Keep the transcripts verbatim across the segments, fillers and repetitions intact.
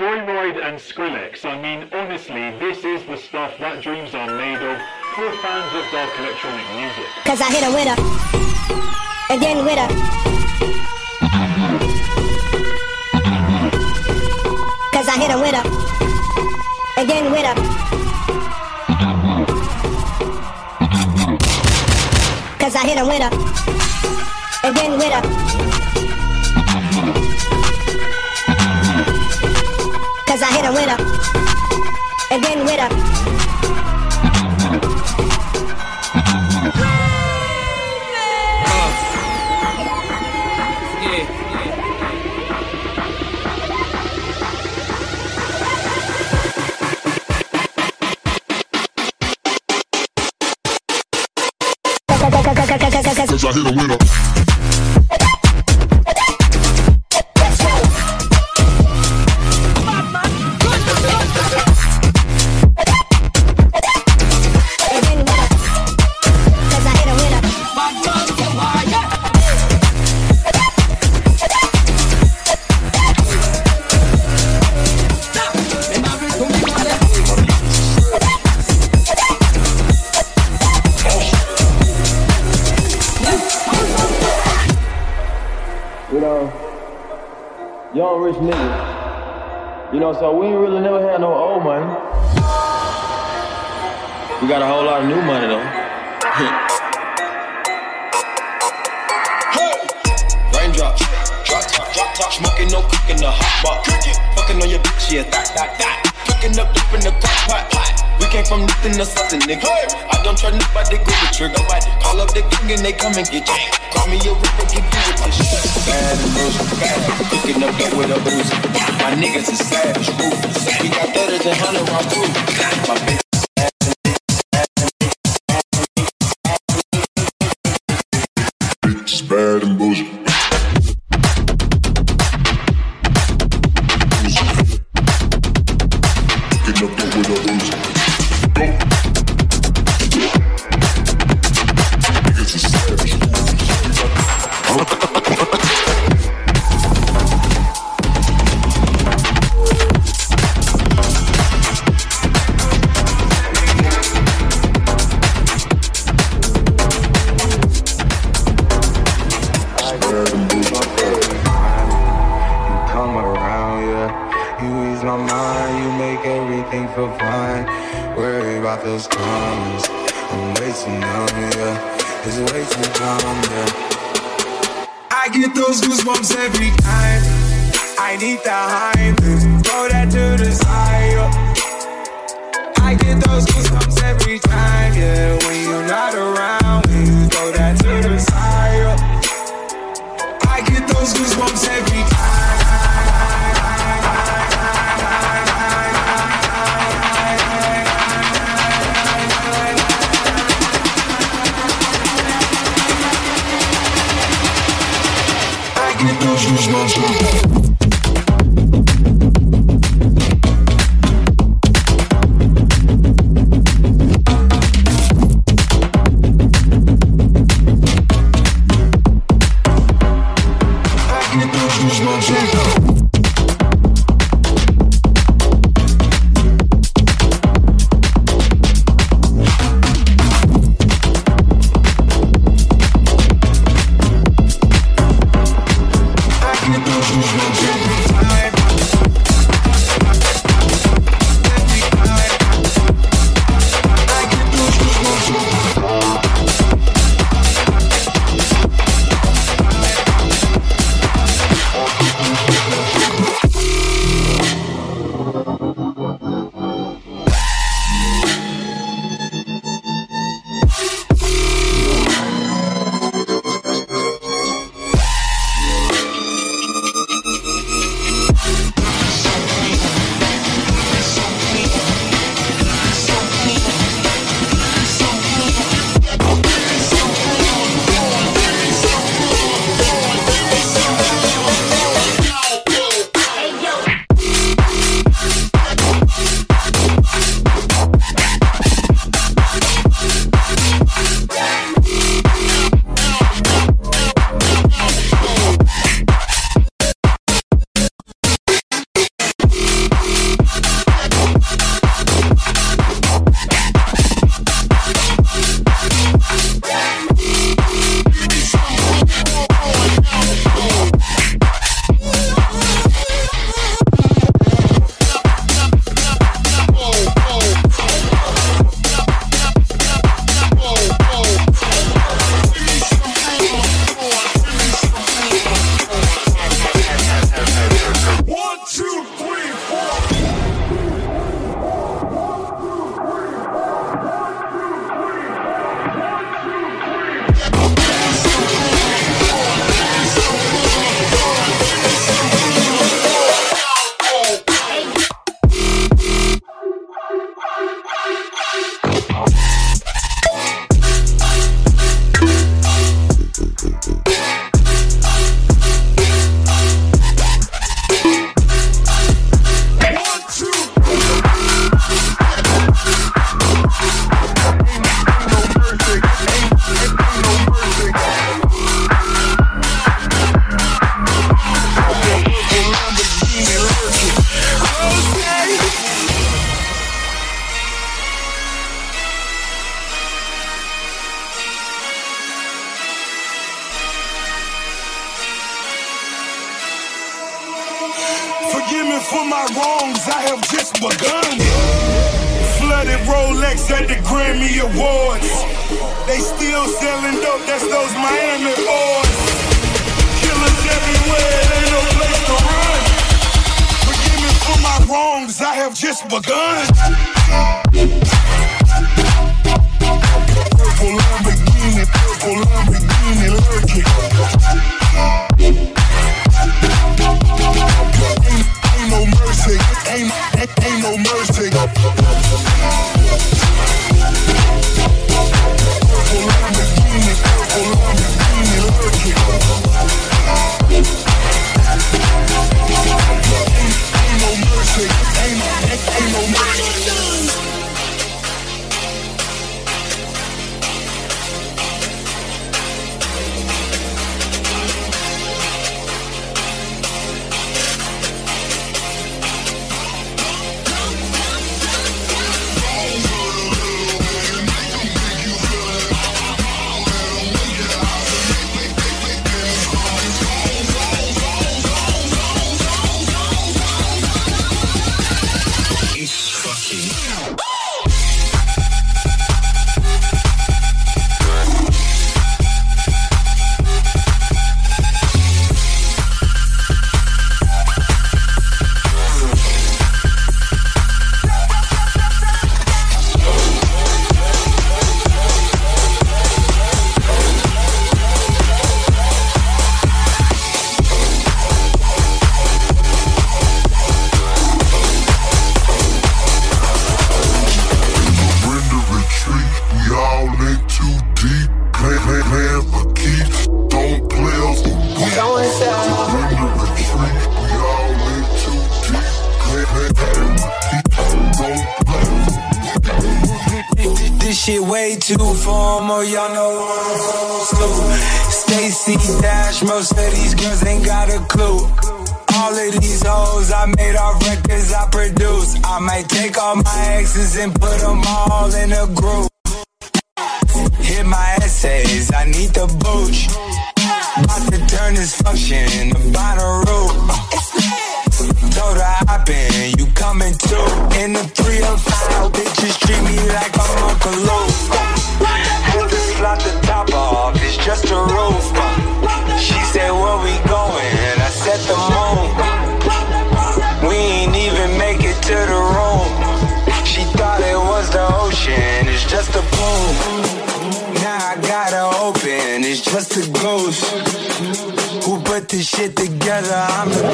Joymoid and Skrillex, I mean, honestly, this is the stuff that dreams are made of for fans of dark electronic music. Cause I hit her with her, and then with her. Cause I hit her with her, and then with her. Cause I hit her with her, and then with her. Cause I hit her with her, and then with her. Yeah. Cause I hit her with her. Young rich niggas, you know, so we ain't really never had no old money. We got a whole lot of new money though. Hey, raindrops, drop top, drop top, smoking no cooking the hot pot, cooking, fucking on your bitch, yeah, that, that, that, cooking up dip in the pot, pot. We came from nothing to something, nigga. I don't try nobody, go with trigger. Call up the gang and they come and get you. Call me a ripper, get you with this shit. Bad and bullshit, bad. Picking up that with a booze. My niggas is savage, ruthless. We got better than Hunter Rock crew. My bitch. It's bad and bullshit. Picking up that with a booze. Those comments, I'm way too numb, yeah. It's way too dumb, yeah. I get those goosebumps every time. I need the hype, throw that to the side. Yo. I get those goosebumps every time, yeah. When you're not around, when you throw that to the side. Yo. I get those goosebumps every time. Get those goosebumps. for my wrongs, I have just begun. Flooded Rolex at the Grammy Awards. They still selling dope, that's those Miami boys. Killers everywhere, ain't no place to run. Forgive me for my wrongs, I have just begun. Purple Lamborghini, purple Lamborghini lurking. Ain't no mercy, ain't, ain't, ain't no mercy. Purple Lamborghini, purple Lamborghini lurking. Ain't, ain't no mercy, ain't, ain't, ain't no mercy. Too formal, y'all know I'm formal. Stacey Dash, most of these girls ain't got a clue. All of these hoes, I made off records I produce. I might take all my exes and put them all in a group. Hit my essays, I need the booch. About to turn this function into Bonnaroo. Told her I been, you coming too. In the three oh five, bitches treat me like I'm Uncle Luke. Had to slot the top off, it's just a roof. She said, where we going? I said the moon. We ain't even make it to the room. She thought it was the ocean, it's just a boom. Now I gotta open, it's just a ghost. Who put this shit together? I'm the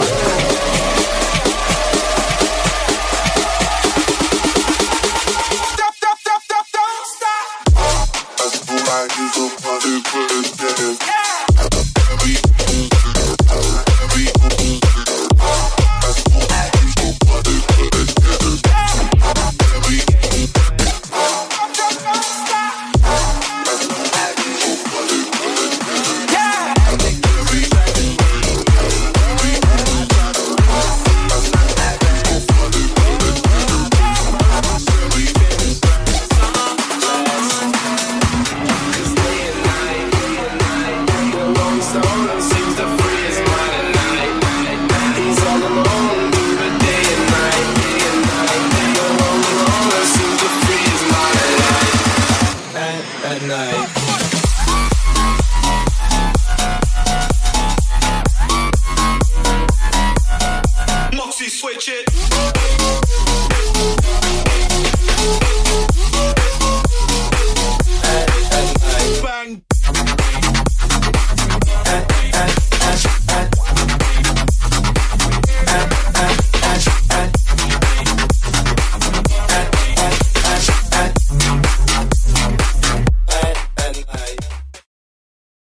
switch it.